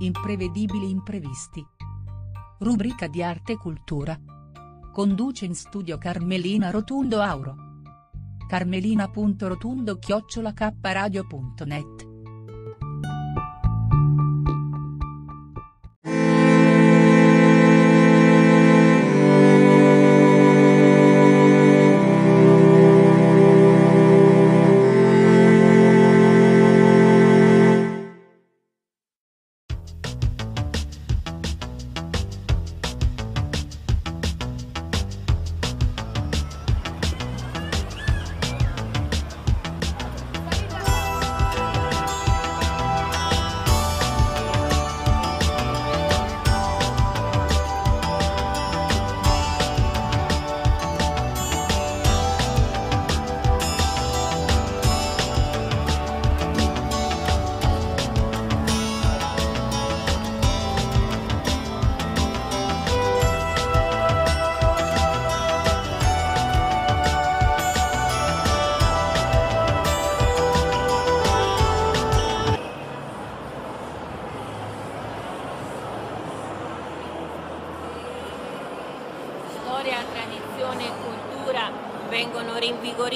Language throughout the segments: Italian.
Imprevedibili imprevisti. Rubrica di arte e cultura. Conduce in studio Carmelina Rotundo Auro. carmelina.rotundo@kradio.net.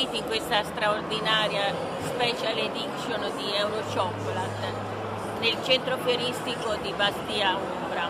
In questa straordinaria special edition di Eurochocolate nel centro fieristico di Bastia Umbra.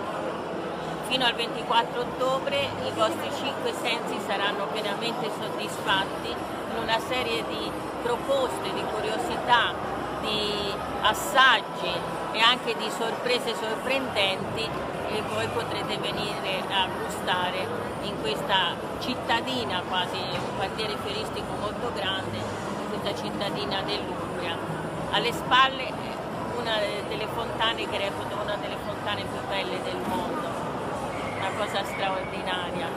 Fino al 24 ottobre i vostri 5 sensi saranno pienamente soddisfatti in una serie di proposte, di curiosità, di assaggi e anche di sorprese sorprendenti che voi potrete venire a gustare in questa cittadina, quasi un quartiere fieristico molto grande, in questa cittadina dell'Umbria. Alle spalle una delle fontane che reputo una delle fontane più belle del mondo, una cosa straordinaria,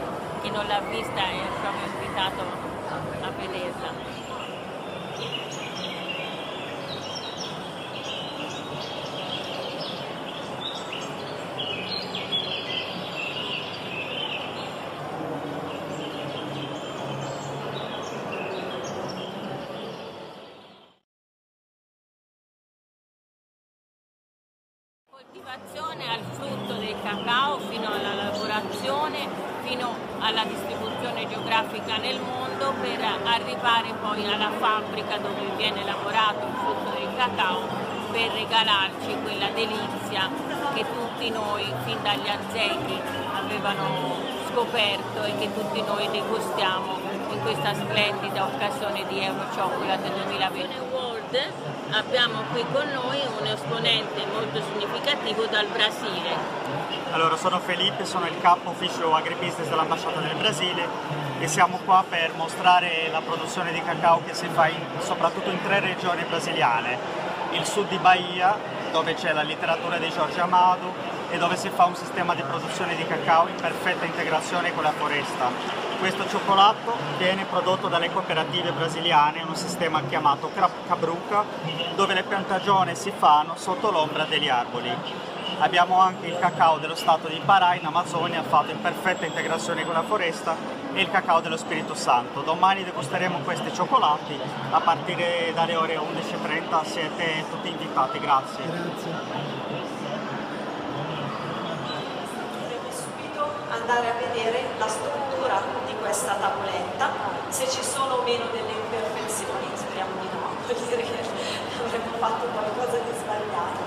chi non l'ha vista è proprio invitato a vederla. Al frutto del cacao, fino alla lavorazione, fino alla distribuzione geografica nel mondo, per arrivare poi alla fabbrica dove viene lavorato il frutto del cacao per regalarci quella delizia che tutti noi fin dagli aztechi avevano scoperto e che tutti noi degustiamo in questa splendida occasione di Eurochocolate 2020. Abbiamo qui con noi un esponente molto significativo dal Brasile. Allora, sono Felipe, sono il capo ufficio agribusiness dell'ambasciata del Brasile e siamo qua per mostrare la produzione di cacao che si fa soprattutto in 3 regioni brasiliane: il sud di Bahia, dove c'è la letteratura di Jorge Amado e dove si fa un sistema di produzione di cacao in perfetta integrazione con la foresta. Questo cioccolato viene prodotto dalle cooperative brasiliane in un sistema chiamato Cabruca, dove le piantagioni si fanno sotto l'ombra degli arboli. Abbiamo anche il cacao dello stato di Pará in Amazzonia, fatto in perfetta integrazione con la foresta, e il cacao dello Spirito Santo. Domani degusteremo questi cioccolati a partire dalle ore 11:30, siete tutti invitati, grazie. Andare a vedere la struttura di questa tavoletta, se ci sono o meno delle imperfezioni, speriamo di no, vuol dire che dovremmo fatto qualcosa di sbagliato.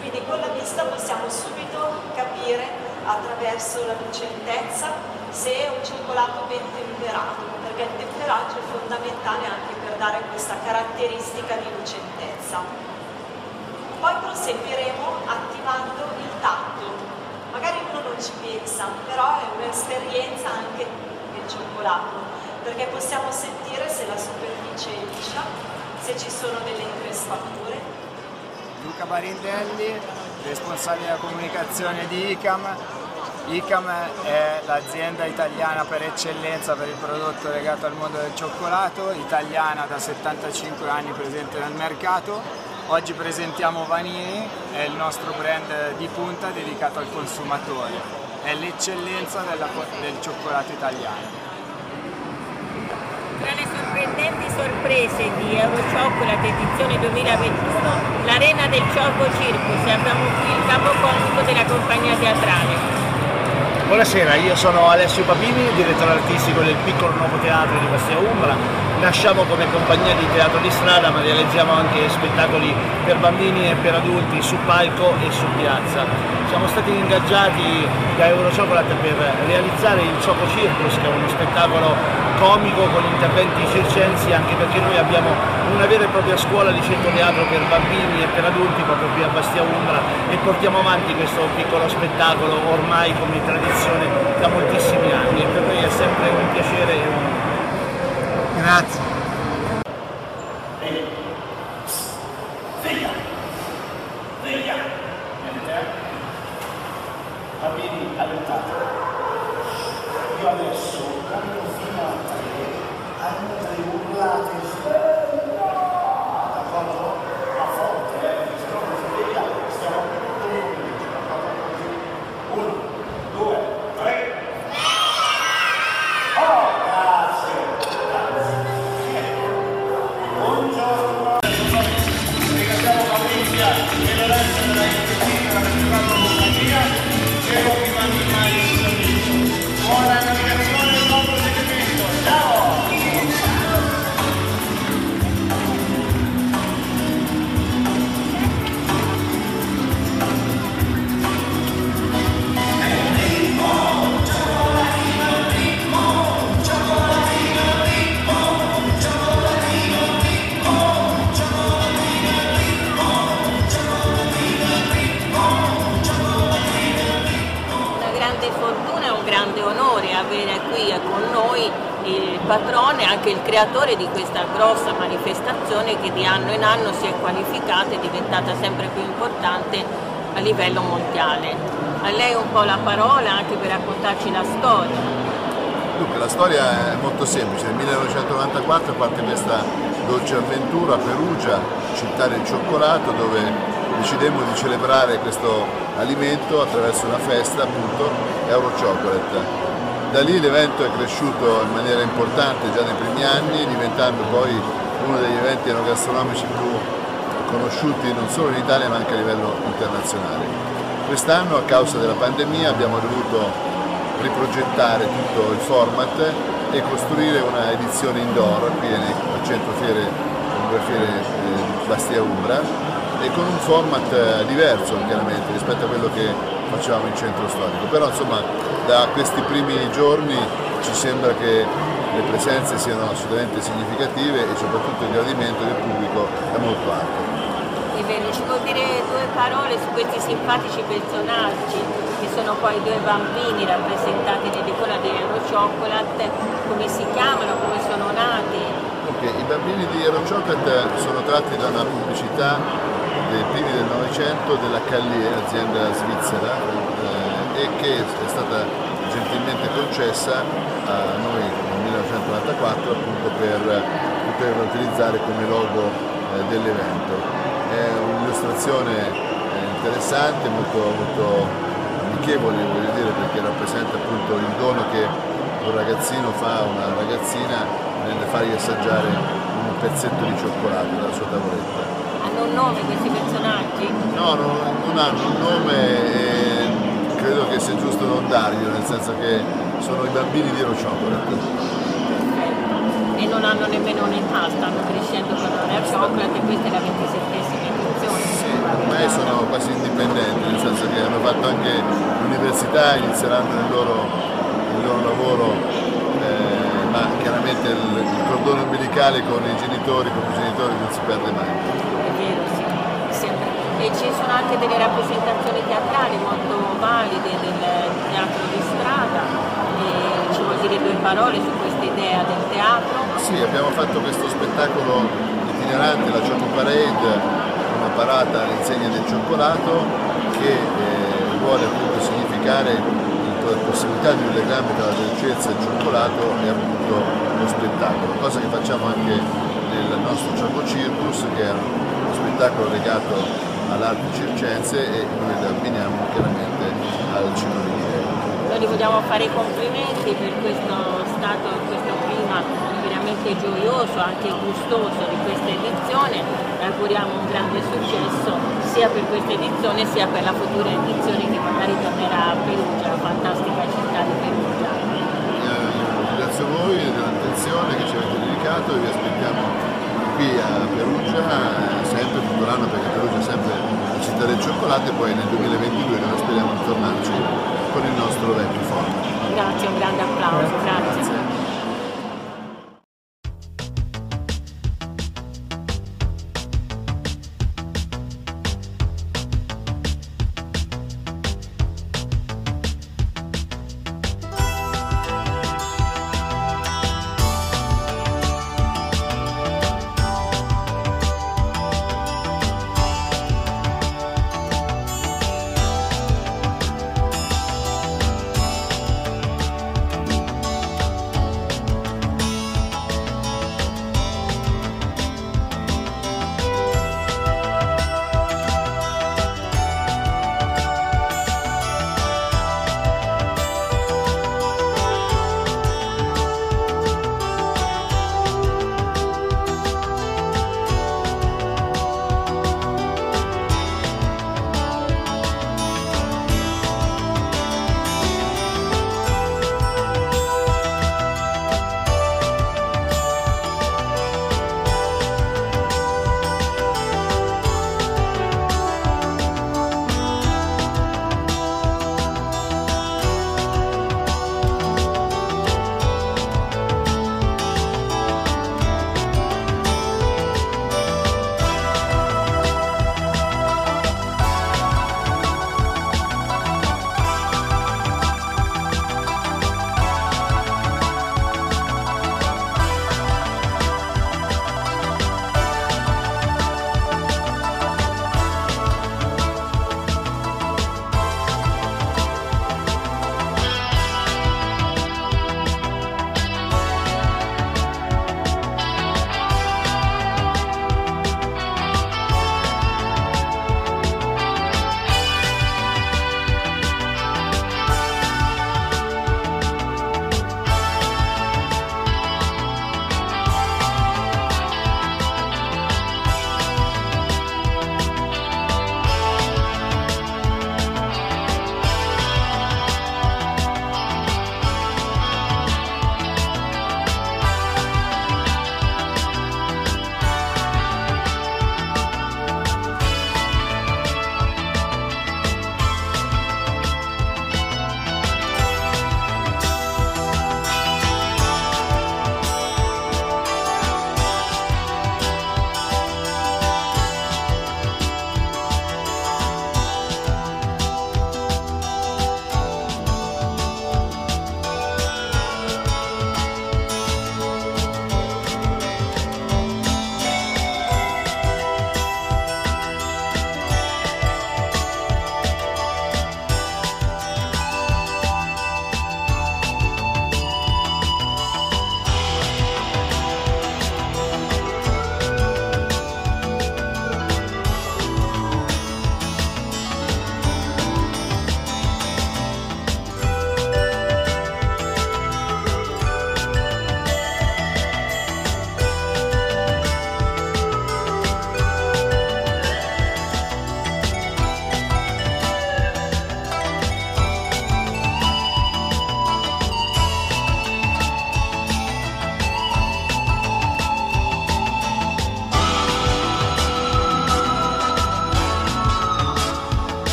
Quindi con la vista possiamo subito capire attraverso la lucentezza se è un cioccolato ben temperato, perché il temperaggio è fondamentale anche per dare questa caratteristica di lucentezza. Poi proseguiremo attivando il tatto. Magari uno non ci pensa, però è un'esperienza anche del cioccolato, perché possiamo sentire se la superficie è liscia, se ci sono delle increspature. Luca Barindelli, responsabile della comunicazione di ICAM. ICAM è l'azienda italiana per eccellenza per il prodotto legato al mondo del cioccolato, italiana da 75 anni presente nel mercato. Oggi presentiamo Vanini, è il nostro brand di punta dedicato al consumatore, è l'eccellenza del cioccolato italiano. Tra le sorprendenti sorprese di Eurochocolate edizione 2021, l'arena del Ciocco Circus, abbiamo qui il capocomito della compagnia teatrale. Buonasera, io sono Alessio Papini, direttore artistico del piccolo nuovo teatro di Bastia Umbra. Nasciamo come compagnia di teatro di strada, ma realizziamo anche spettacoli per bambini e per adulti su palco e su piazza. Siamo stati ingaggiati da Eurochocolate per realizzare il Ciocco Circus, che è uno spettacolo comico con interventi circensi, anche perché noi abbiamo una vera e propria scuola di circo-teatro per bambini e per adulti proprio qui a Bastia Umbra e portiamo avanti questo piccolo spettacolo ormai come tradizione da moltissimi anni, e per noi è sempre un piacere e un... Grazie. Sveglia! Sveglia! Bambini, aiutate. Io adesso, quando fino a te, andrei urlate sveglia! D'accordo? Ma forte, se no non sveglia, stiamo tutti. 1, 2, 3. Oh, grazie! Patrone, anche il creatore di questa grossa manifestazione che di anno in anno si è qualificata e diventata sempre più importante a livello mondiale. A lei un po' la parola anche per raccontarci la storia. Dunque, la storia è molto semplice. Nel 1994 parte questa dolce avventura a Perugia, città del cioccolato, dove decidemmo di celebrare questo alimento attraverso una festa, appunto Eurochocolate. Da lì l'evento è cresciuto in maniera importante già nei primi anni, diventando poi uno degli eventi enogastronomici più conosciuti non solo in Italia ma anche a livello internazionale. Quest'anno, a causa della pandemia, abbiamo dovuto riprogettare tutto il format e costruire una edizione indoor qui al centro fiere Bastia Umbra, e con un format diverso chiaramente rispetto a quello che facevamo in centro storico, però insomma da questi primi giorni ci sembra che le presenze siano assolutamente significative e soprattutto il gradimento del pubblico è molto alto. È vero, ci può dire due parole su questi simpatici personaggi che sono poi due bambini rappresentati nell'edicola di Eurochocolate, come si chiamano, come sono nati? Okay, i bambini di Eurochocolate sono tratti da una pubblicità dei primi del Novecento della Callier, azienda svizzera, e che è stata gentilmente concessa a noi nel 1994 appunto per poterla utilizzare come logo dell'evento. È un'illustrazione interessante, molto, molto amichevole, voglio dire, perché rappresenta appunto il dono che un ragazzino fa a una ragazzina nel fargli assaggiare un pezzetto di cioccolato dalla sua tavoletta. Un nome questi personaggi? No, non hanno un nome e credo che sia giusto non darglielo, nel senso che sono i bambini di Eurochocolate. E non hanno nemmeno un'età, stanno crescendo con Eurochocolate, e questa è la 27esima attività, inizieranno il loro lavoro, ma chiaramente il cordone umbilicale con i genitori non si perde mai. È vero, sì, sempre. E ci sono anche delle rappresentazioni teatrali molto valide del teatro di strada, e ci vuol dire due parole su questa idea del teatro? Sì, abbiamo fatto questo spettacolo itinerante, la Choco Parade, una parata all'insegna del cioccolato che vuole appunto significare la possibilità di un legame tra la dolcezza e il cioccolato e appunto lo spettacolo, cosa che facciamo anche nel nostro Ciocco Circus, che è uno spettacolo legato all'arte circense e noi lo abbiniamo chiaramente al cinema di Ilhéus. Noi vi vogliamo fare i complimenti per questo clima veramente gioioso, anche gustoso di questa edizione. Auguriamo un grande successo sia per questa edizione sia per la futura edizione che magari tornerà a Perugia, la fantastica città di Perugia. Grazie a voi dell'attenzione che ci avete dedicato e vi aspettiamo qui a Perugia sempre tutto l'anno, perché Perugia è sempre la città del cioccolato, e poi nel 2022 noi speriamo di tornarci con il nostro vecchio forno. Grazie, un grande applauso, grazie.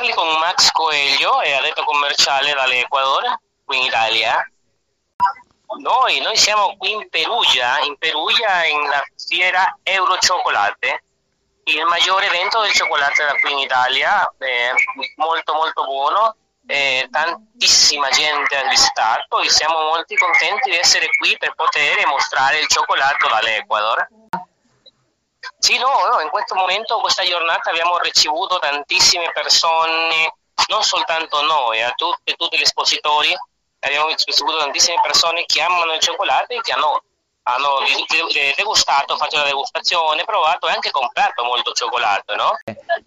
parli con Max Coelho, è addetto commerciale dall'Ecuador, qui in Italia. Noi siamo qui in Perugia, in la fiera Eurochocolate, il maggiore evento del cioccolato da qui in Italia, molto molto buono, tantissima gente ha visitato e siamo molto contenti di essere qui per poter mostrare il cioccolato dall'Ecuador. Sì, no, in questo momento, questa giornata abbiamo ricevuto tantissime persone, non soltanto noi, a tutti gli espositori. Abbiamo ricevuto tantissime persone che amano il cioccolato e che hanno degustato, fatto la degustazione, provato e anche comprato molto cioccolato, no?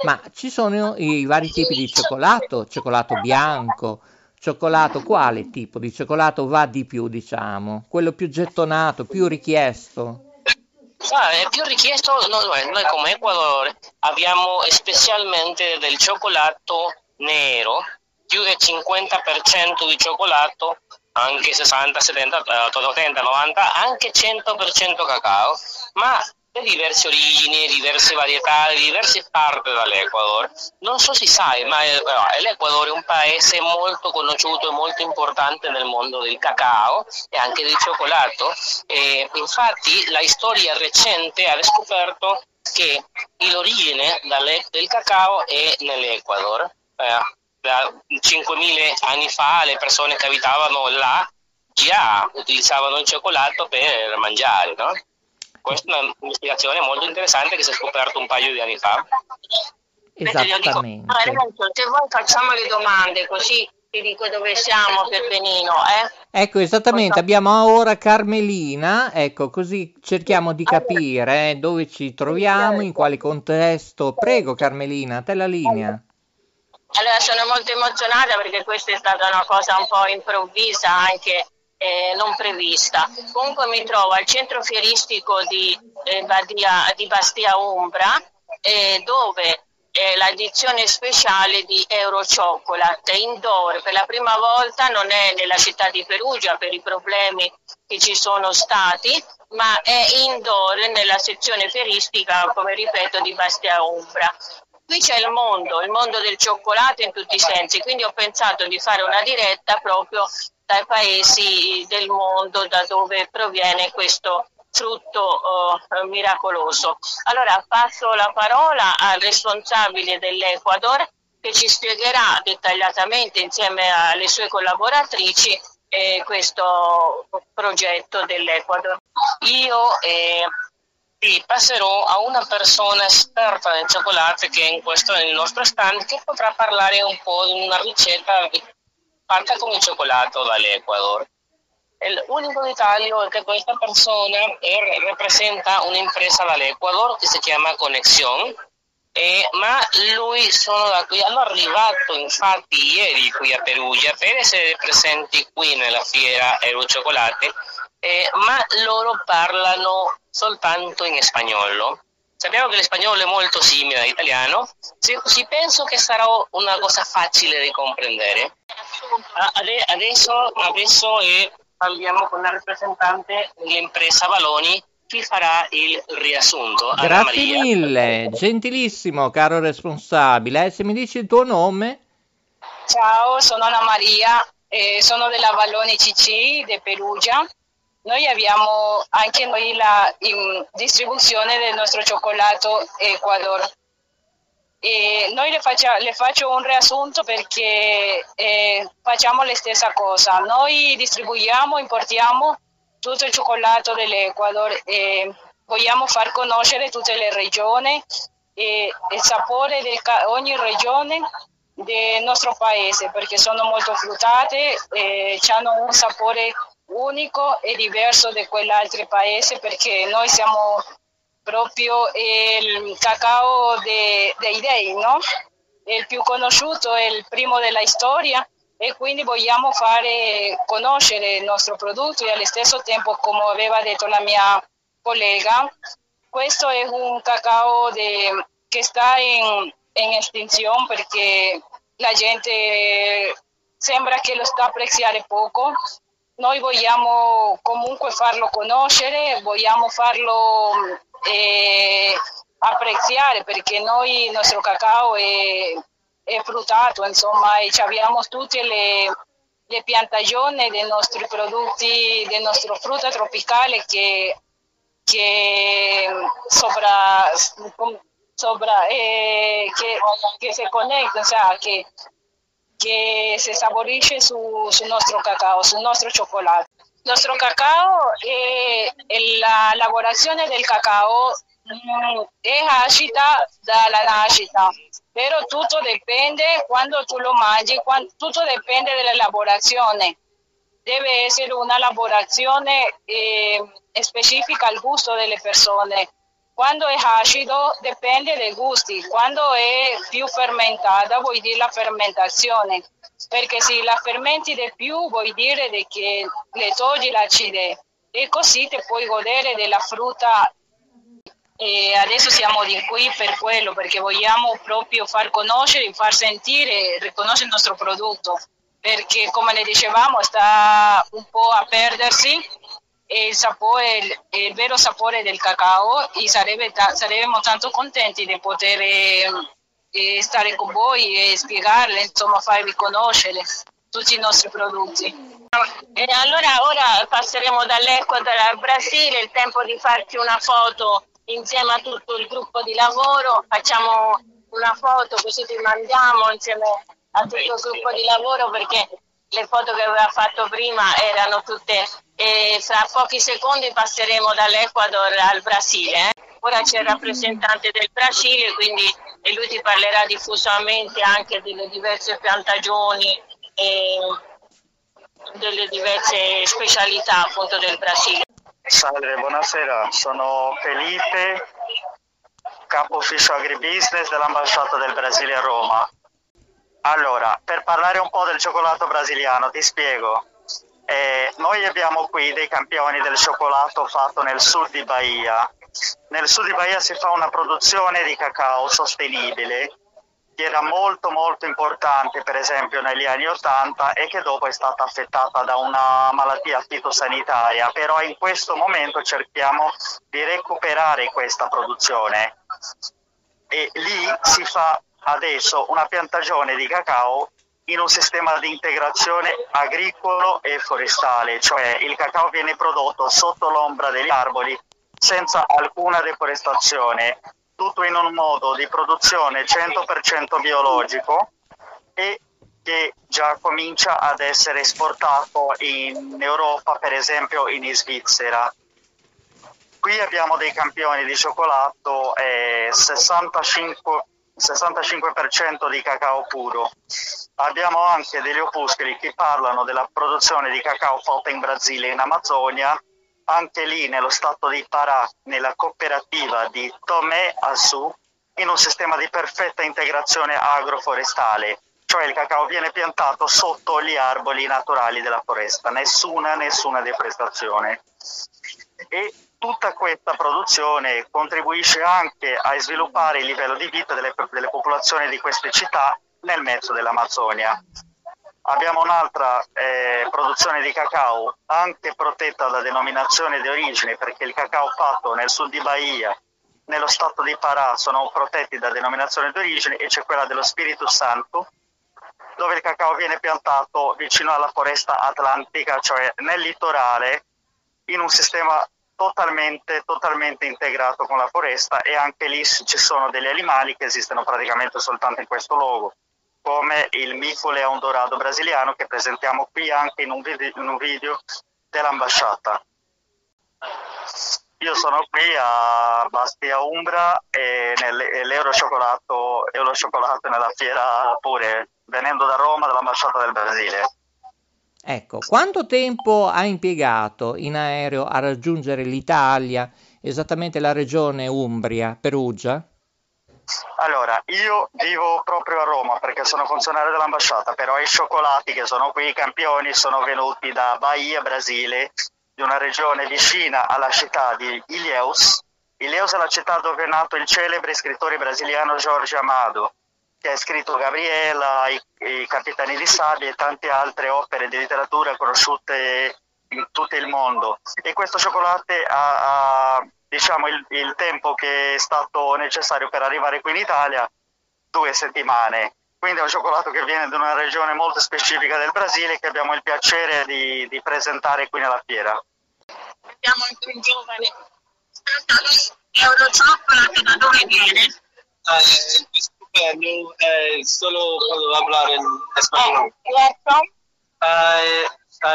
Ma ci sono i vari tipi di cioccolato, cioccolato bianco, cioccolato, quale tipo di cioccolato va di più, diciamo? Quello più gettonato, più richiesto? È più richiesto, noi come Ecuador abbiamo specialmente del cioccolato nero, più del 50% di cioccolato, anche 60, 70, 80, 90, anche 100% cacao, ma di diverse origini, diverse varietà, di diverse parti dell'Ecuador. Non so se sai, ma l'Ecuador è un paese molto conosciuto e molto importante nel mondo del cacao e anche del cioccolato. E infatti la storia recente ha scoperto che l'origine del cacao è nell'Ecuador. Da 5.000 anni fa le persone che abitavano là già utilizzavano il cioccolato per mangiare, no? Questa è un'ispirazione molto interessante che si è scoperto un paio di anni fa. Esattamente. Ma ragazzi, se voi facciamo le domande così ti dico dove siamo per benino, eh? Ecco, esattamente, abbiamo ora Carmelina, ecco, così cerchiamo di capire dove ci troviamo, in quale contesto. Prego Carmelina, a te la linea. Allora, sono molto emozionata perché questa è stata una cosa un po' improvvisa, anche non prevista. Comunque mi trovo al centro fieristico di Bastia Umbra, dove l'edizione speciale di Eurochocolate indoor. Per la prima volta non è nella città di Perugia per i problemi che ci sono stati, ma è indoor nella sezione fieristica, come ripeto, di Bastia Umbra. Qui c'è il mondo del cioccolato in tutti i sensi, quindi ho pensato di fare una diretta proprio dai paesi del mondo da dove proviene questo frutto miracoloso. Allora passo la parola al responsabile dell'Ecuador che ci spiegherà dettagliatamente insieme alle sue collaboratrici questo progetto dell'Ecuador. Io passerò a una persona esperta nel cioccolato che è in questo nel nostro stand, che potrà parlare un po' di una ricetta fatta con il cioccolato dall'Ecuador. L'unico dettaglio è che questa persona rappresenta un'impresa dall'Ecuador che si chiama Conexión, ma lui sono da qui, hanno arrivato infatti ieri qui a Perugia per essere presenti qui nella fiera Eurochocolate, ma loro parlano soltanto in spagnolo. Sappiamo che l'espagnolo è molto simile all'italiano, sì, penso che sarà una cosa facile da comprendere. Adesso parliamo con la rappresentante dell'impresa Valoni che farà il riassunto. Anna Maria. Grazie mille, gentilissimo caro responsabile, se mi dici il tuo nome. Ciao, sono Anna Maria, sono della Valoni CC di Perugia. Noi abbiamo anche noi la distribuzione del nostro cioccolato Ecuador. E noi le faccio un riassunto perché facciamo la stessa cosa. Noi distribuiamo, importiamo tutto il cioccolato dell'Ecuador. Vogliamo far conoscere tutte le regioni e il sapore di ogni regione del nostro paese, perché sono molto fruttate, hanno un sapore unico e diverso da quell'altro paese, perché noi siamo proprio il cacao dei dei, no? Il più conosciuto, il primo della storia, e quindi vogliamo fare conoscere il nostro prodotto e allo stesso tempo, come aveva detto la mia collega, questo è un cacao che sta in estinzione, perché la gente sembra che lo sta apprezzare poco. Noi vogliamo comunque farlo conoscere, vogliamo farlo apprezzare, perché noi il nostro cacao è e fruttato, insomma, e abbiamo tutte le piantagioni dei nostri prodotti, del nostro frutta tropicale che si connetta, cioè, che si saporisce sul nostro cacao, sul nostro cioccolato. Il nostro cacao e la lavorazione del cacao è nascita dalla nascita, però tutto dipende quando tu lo mangi, tutto dipende dalla lavorazione. Deve essere una lavorazione specifica al gusto delle persone. Quando è acido dipende dai gusti, quando è più fermentata vuol dire la fermentazione, perché se la fermenti di più vuol dire che le togli l'acide e così ti puoi godere della frutta. E adesso siamo di qui per quello, perché vogliamo proprio far conoscere, far sentire, riconoscere il nostro prodotto, perché come le dicevamo sta un po' a perdersi. E il sapore, il vero sapore del cacao, e saremmo tanto contenti di poter stare con voi e spiegarle, insomma, farvi conoscere tutti i nostri prodotti. E allora ora passeremo dall'Ecuador al Brasile, il tempo di farti una foto insieme a tutto il gruppo di lavoro, facciamo una foto così ti mandiamo insieme a tutto il gruppo di lavoro, perché le foto che aveva fatto prima erano tutte, e fra pochi secondi passeremo dall'Ecuador al Brasile. Ora c'è il rappresentante del Brasile, quindi e lui ti parlerà diffusamente anche delle diverse piantagioni e delle diverse specialità appunto del Brasile. Salve, buonasera, sono Felipe, capo ufficio agribusiness dell'ambasciata del Brasile a Roma. Allora, per parlare un po' del cioccolato brasiliano, ti spiego. Noi abbiamo qui dei campioni del cioccolato fatto nel sud di Bahia. Nel sud di Bahia si fa una produzione di cacao sostenibile che era molto molto importante, per esempio negli anni 80, e che dopo è stata affettata da una malattia fitosanitaria. Però in questo momento cerchiamo di recuperare questa produzione e lì si fa adesso una piantagione di cacao in un sistema di integrazione agricolo e forestale, cioè il cacao viene prodotto sotto l'ombra degli arboli senza alcuna deforestazione, tutto in un modo di produzione 100% biologico e che già comincia ad essere esportato in Europa, per esempio in Svizzera. Qui abbiamo dei campioni di cioccolato, 65% di cacao puro. Abbiamo anche degli opuscoli che parlano della produzione di cacao fatta in Brasile, in Amazzonia, anche lì nello stato di Pará, nella cooperativa di Tomé Assu, in un sistema di perfetta integrazione agroforestale, cioè il cacao viene piantato sotto gli arboli naturali della foresta, nessuna deforestazione. E tutta questa produzione contribuisce anche a sviluppare il livello di vita delle popolazioni di queste città nel mezzo dell'Amazzonia. Abbiamo un'altra produzione di cacao anche protetta da denominazione di origine, perché il cacao fatto nel sud di Bahia, nello stato di Pará, sono protetti da denominazione di origine, e c'è quella dello Spirito Santo, dove il cacao viene piantato vicino alla foresta atlantica, cioè nel litorale, in un sistema totalmente integrato con la foresta, e anche lì ci sono degli animali che esistono praticamente soltanto in questo luogo, come il mico leão dourado brasiliano, che presentiamo qui anche in un video dell'ambasciata. Io sono qui a Bastia Umbra e nell'Eurochocolate nella fiera pure, venendo da Roma, dall'ambasciata del Brasile. Ecco, quanto tempo ha impiegato in aereo a raggiungere l'Italia, esattamente la regione Umbria, Perugia? Allora, io vivo proprio a Roma perché sono funzionario dell'ambasciata, però i cioccolati che sono qui, i campioni, sono venuti da Bahia, Brasile, di una regione vicina alla città di Ilhéus. Ilhéus è la città dove è nato il celebre scrittore brasiliano Jorge Amado, che ha scritto Gabriella, i Capitani di Sabbia e tante altre opere di letteratura conosciute in tutto il mondo. E questo cioccolato ha diciamo il tempo che è stato necessario per arrivare qui in Italia, 2 settimane. Quindi è un cioccolato che viene da una regione molto specifica del Brasile che abbiamo il piacere di presentare qui nella fiera. Siamo molto giovani. Eurochocolate, da dove viene? Disculpe, no, solo puedo hablar en español.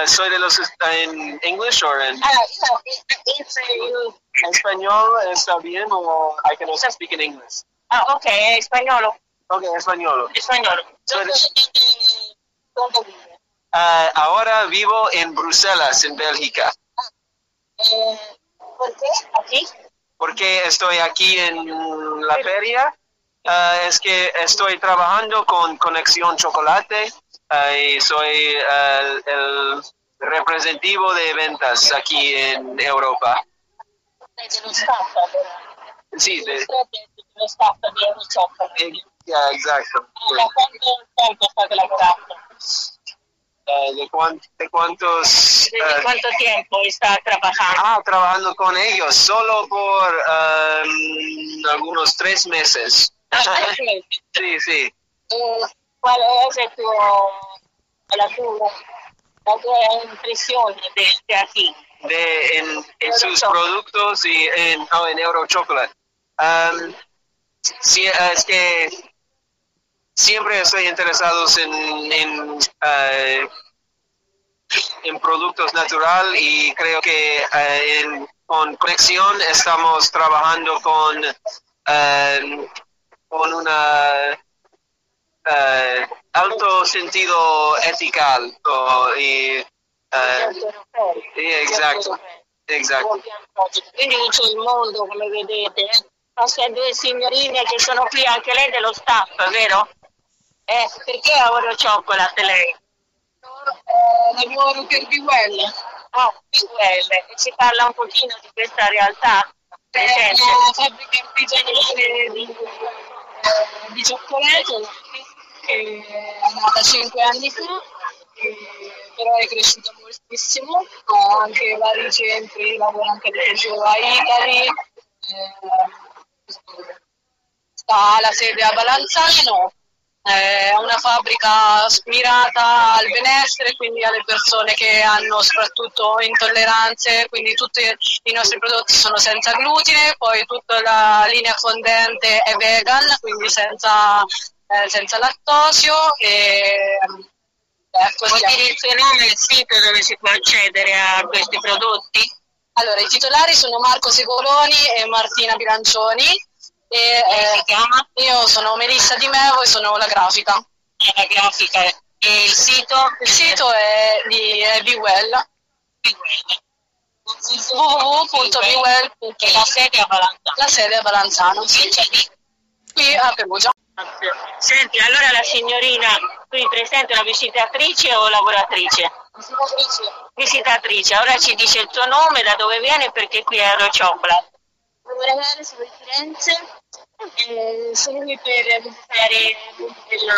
Soy de los en English or in español está bien o I can also speak in English. Ah, okay, español. Okay, español. Español. ¿Dónde vive? Ahora vivo en Bruselas, en Bélgica. ¿Por qué aquí? Porque estoy aquí en la feria. Es que estoy trabajando con Conexión Chocolate. Y soy el representativo de ventas aquí en Europa. Sí, de exacto. ¿Cuánto estás lavorando? ¿De cuánto tiempo está trabajando? Trabajando con ellos solo por algunos 3 meses. Sí, sí. ¿Cuál es la tua impresión de aquí? En sus productos y en Eurochocolate. Sí, es que siempre estoy interesado en productos natural y creo que con Conexión estamos trabajando con una alto sentido ético y esatto. Quindi c'è il mondo, come vedete. C'è 2 signorine che sono qui, anche lei dello staff, vero? Perché Eurochocolate lei? Lavoro per Bwell. Bwell, e ci parla un pochino di questa realtà? È una fabbrica artigianale di cioccolato che è nata 5 anni fa, però è cresciuta moltissimo, ha anche vari centri, lavora anche a Italy, ha la sede a Balanzano, è una fabbrica mirata al benessere, quindi alle persone che hanno soprattutto intolleranze, quindi tutti i nostri prodotti sono senza glutine, poi tutta la linea fondente è vegan, quindi senza lattosio e... Vuoi direzionare il sito dove si può accedere a questi prodotti? Allora, i titolari sono Marco Segoloni e Martina Bilancioni si chiama? Io sono Melissa Di Mevo e sono la grafica. La grafica e il sito? Il sito è di Bwell. www.bwell.com. La sede è a Balanzano. La sede è a Balanzano, sì. Qui a Perugia. Senti, allora la signorina qui presente è una visitatrice o lavoratrice? Visitatrice. Ora ci dice il tuo nome, da dove viene, perché qui è Eurochocolate. Lavorare su Firenze, sono qui per visitare la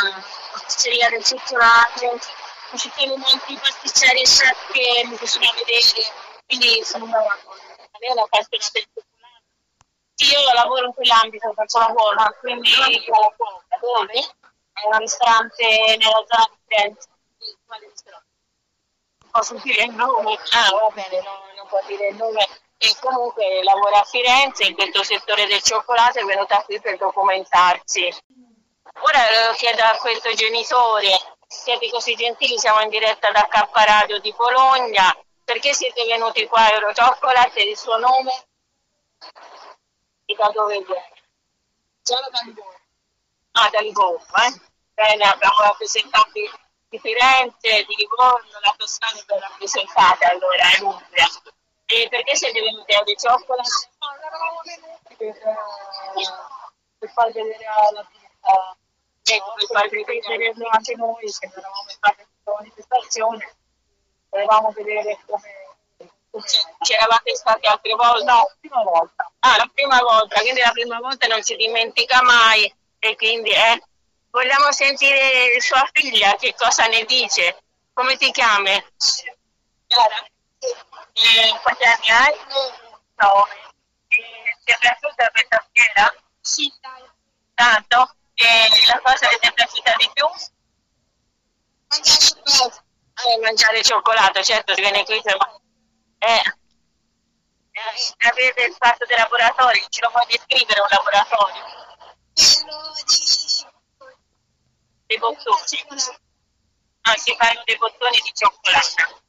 pasticceria del cioccolato, ci sono molti pasticceri e chef che mi possono vedere, quindi sono una pasticceria del cioccolato. Io lavoro in quell'ambito, faccio la buona, quindi dove? È un ristorante nella zona di Firenze. Quale ristorante? Posso dire il nome? Va bene, non può dire il nome. E comunque lavora a Firenze in questo settore del cioccolato, è venuta qui per documentarsi. Ora lo chiedo a questo genitore, siete così gentili, siamo in diretta da K Radio di Bologna, perché siete venuti qua a Eurochocolate, il suo nome? Da dove viene? Sono dal Golfo. Dal Golfo, Bene, abbiamo rappresentato di Firenze, di Livorno, la Toscana è rappresentata allora in Umbria. E perché siete venuti a Eurochocolate? Eravamo venuti per far vedere la vita, per far vedere anche noi, che eravamo in parte di manifestazione, volevamo vedere come. C'eravate stati altre volte? No, la prima volta. La prima volta, quindi la prima volta non si dimentica mai e quindi vogliamo sentire sua figlia, che cosa ne dice? Come ti chiami? Chiara. Quanti anni hai? 9. Ti è piaciuta questa fiera? Sì, tanto. e la cosa che ti è piaciuta di più? Mangiare il cioccolato, certo, si viene qui, ma avete fatto dei laboratori, ce lo puoi descrivere un laboratorio? Quello dei bottoni. Ah, si fanno dei bottoni di cioccolato.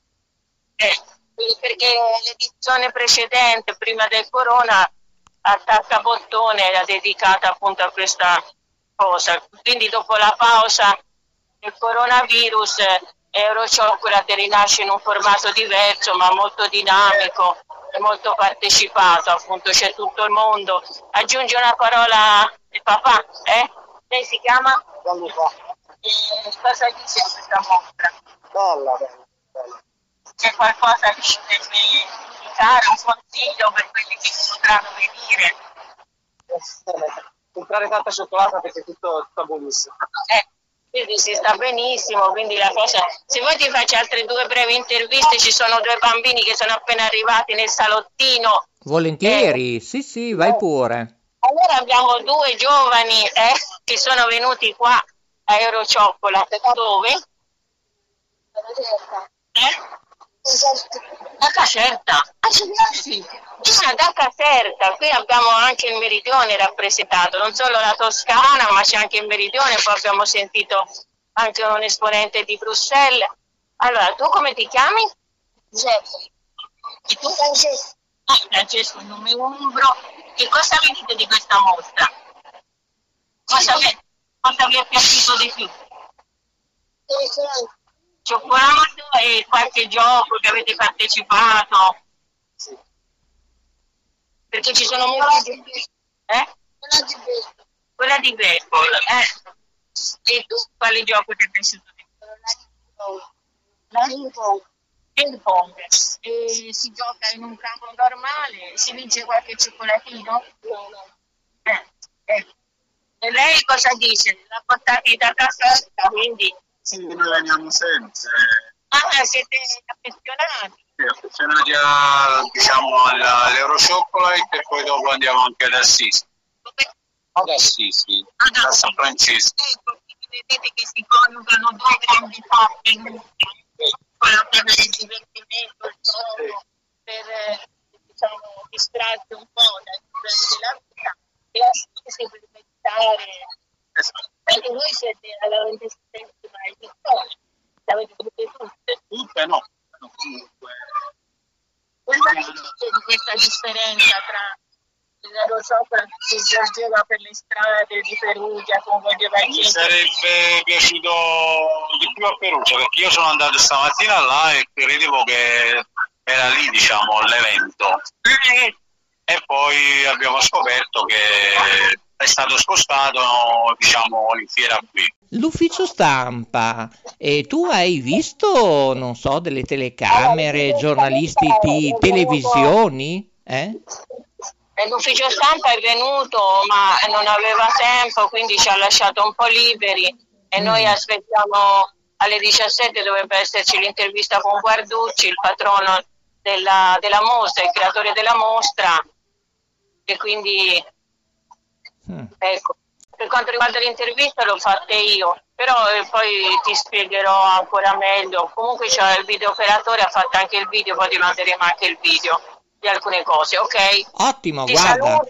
Perché l'edizione precedente, prima del corona, Attacca Bottone era dedicata appunto a questa cosa. Quindi dopo la pausa del coronavirus, Eurochocolate rinasce in un formato diverso ma molto dinamico e molto partecipato, appunto c'è tutto il mondo. Aggiunge una parola il papà, Lei si chiama? Gianluca. Cosa dice questa mostra? Bella. C'è qualcosa di caro, un consiglio per quelli che potranno venire? Comprare tanta cioccolata perché tutto sta buonissimo. Quindi si sta benissimo, quindi la cosa... Se vuoi ti faccio altre due brevi interviste, ci sono due bambini che sono appena arrivati nel salottino. Volentieri, sì, vai pure. Allora abbiamo due giovani che sono venuti qua a Eurochocolate. Dove? Da Caserta. Da Caserta, qui abbiamo anche il meridione rappresentato, non solo la Toscana ma c'è anche il meridione, poi abbiamo sentito anche un esponente di Bruxelles. Allora, tu come ti chiami? E tu? Francesco. Francesco, il nome umbro. Che cosa vi dite di questa mostra? Cosa vi è piaciuto di più? Cioccolato e qualche gioco che avete partecipato? Sì. Perché ci sono molti... Quella di baseball. E tu quale gioco ti è piaciuto di più? La ping pong. E si gioca in un campo normale? Si vince qualche cioccolatino? No. E lei cosa dice? La portate da casa, quindi... Sì, noi veniamo sempre. Siete affezionati? Sì, affezionati all'Eurochocolate e poi dopo andiamo anche ad Assisi. Ad Assisi, da San Francesco. Vedete che si coniugano due grandi parti, quella per il divertimento, il gioco, per distrarsi un po' dai problemi della vita, e Assisi per meditare. Perché voi siete alla 27ª edizione, l'avete tutte tutte? No, comunque. Cosa ne dite di questa differenza tra l'Eurochocolate che giungeva per le strade di Perugia con voi? Mi sarebbe piaciuto di più a Perugia, perché io sono andato stamattina là e credevo che era lì, diciamo, l'evento. E poi abbiamo scoperto che è stato spostato, diciamo, in fiera qui. L'ufficio stampa, e tu hai visto, non so, delle telecamere, giornalisti, televisioni? L'ufficio stampa è venuto, ma non aveva tempo, quindi ci ha lasciato un po' liberi e noi aspettiamo. Alle 17 dovrebbe esserci l'intervista con Guarducci, il patrono della mostra, il creatore della mostra, e quindi... Ecco, per quanto riguarda l'intervista l'ho fatta io, però poi ti spiegherò ancora meglio. Comunque c'è il video operatore, ha fatto anche il video, poi ti manderemo anche il video di alcune cose, ok? Ottimo, ti guarda. Saluto.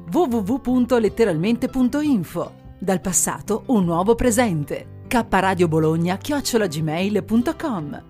www.letteralmente.info. Dal passato un nuovo presente. kradiobologna@gmail.com.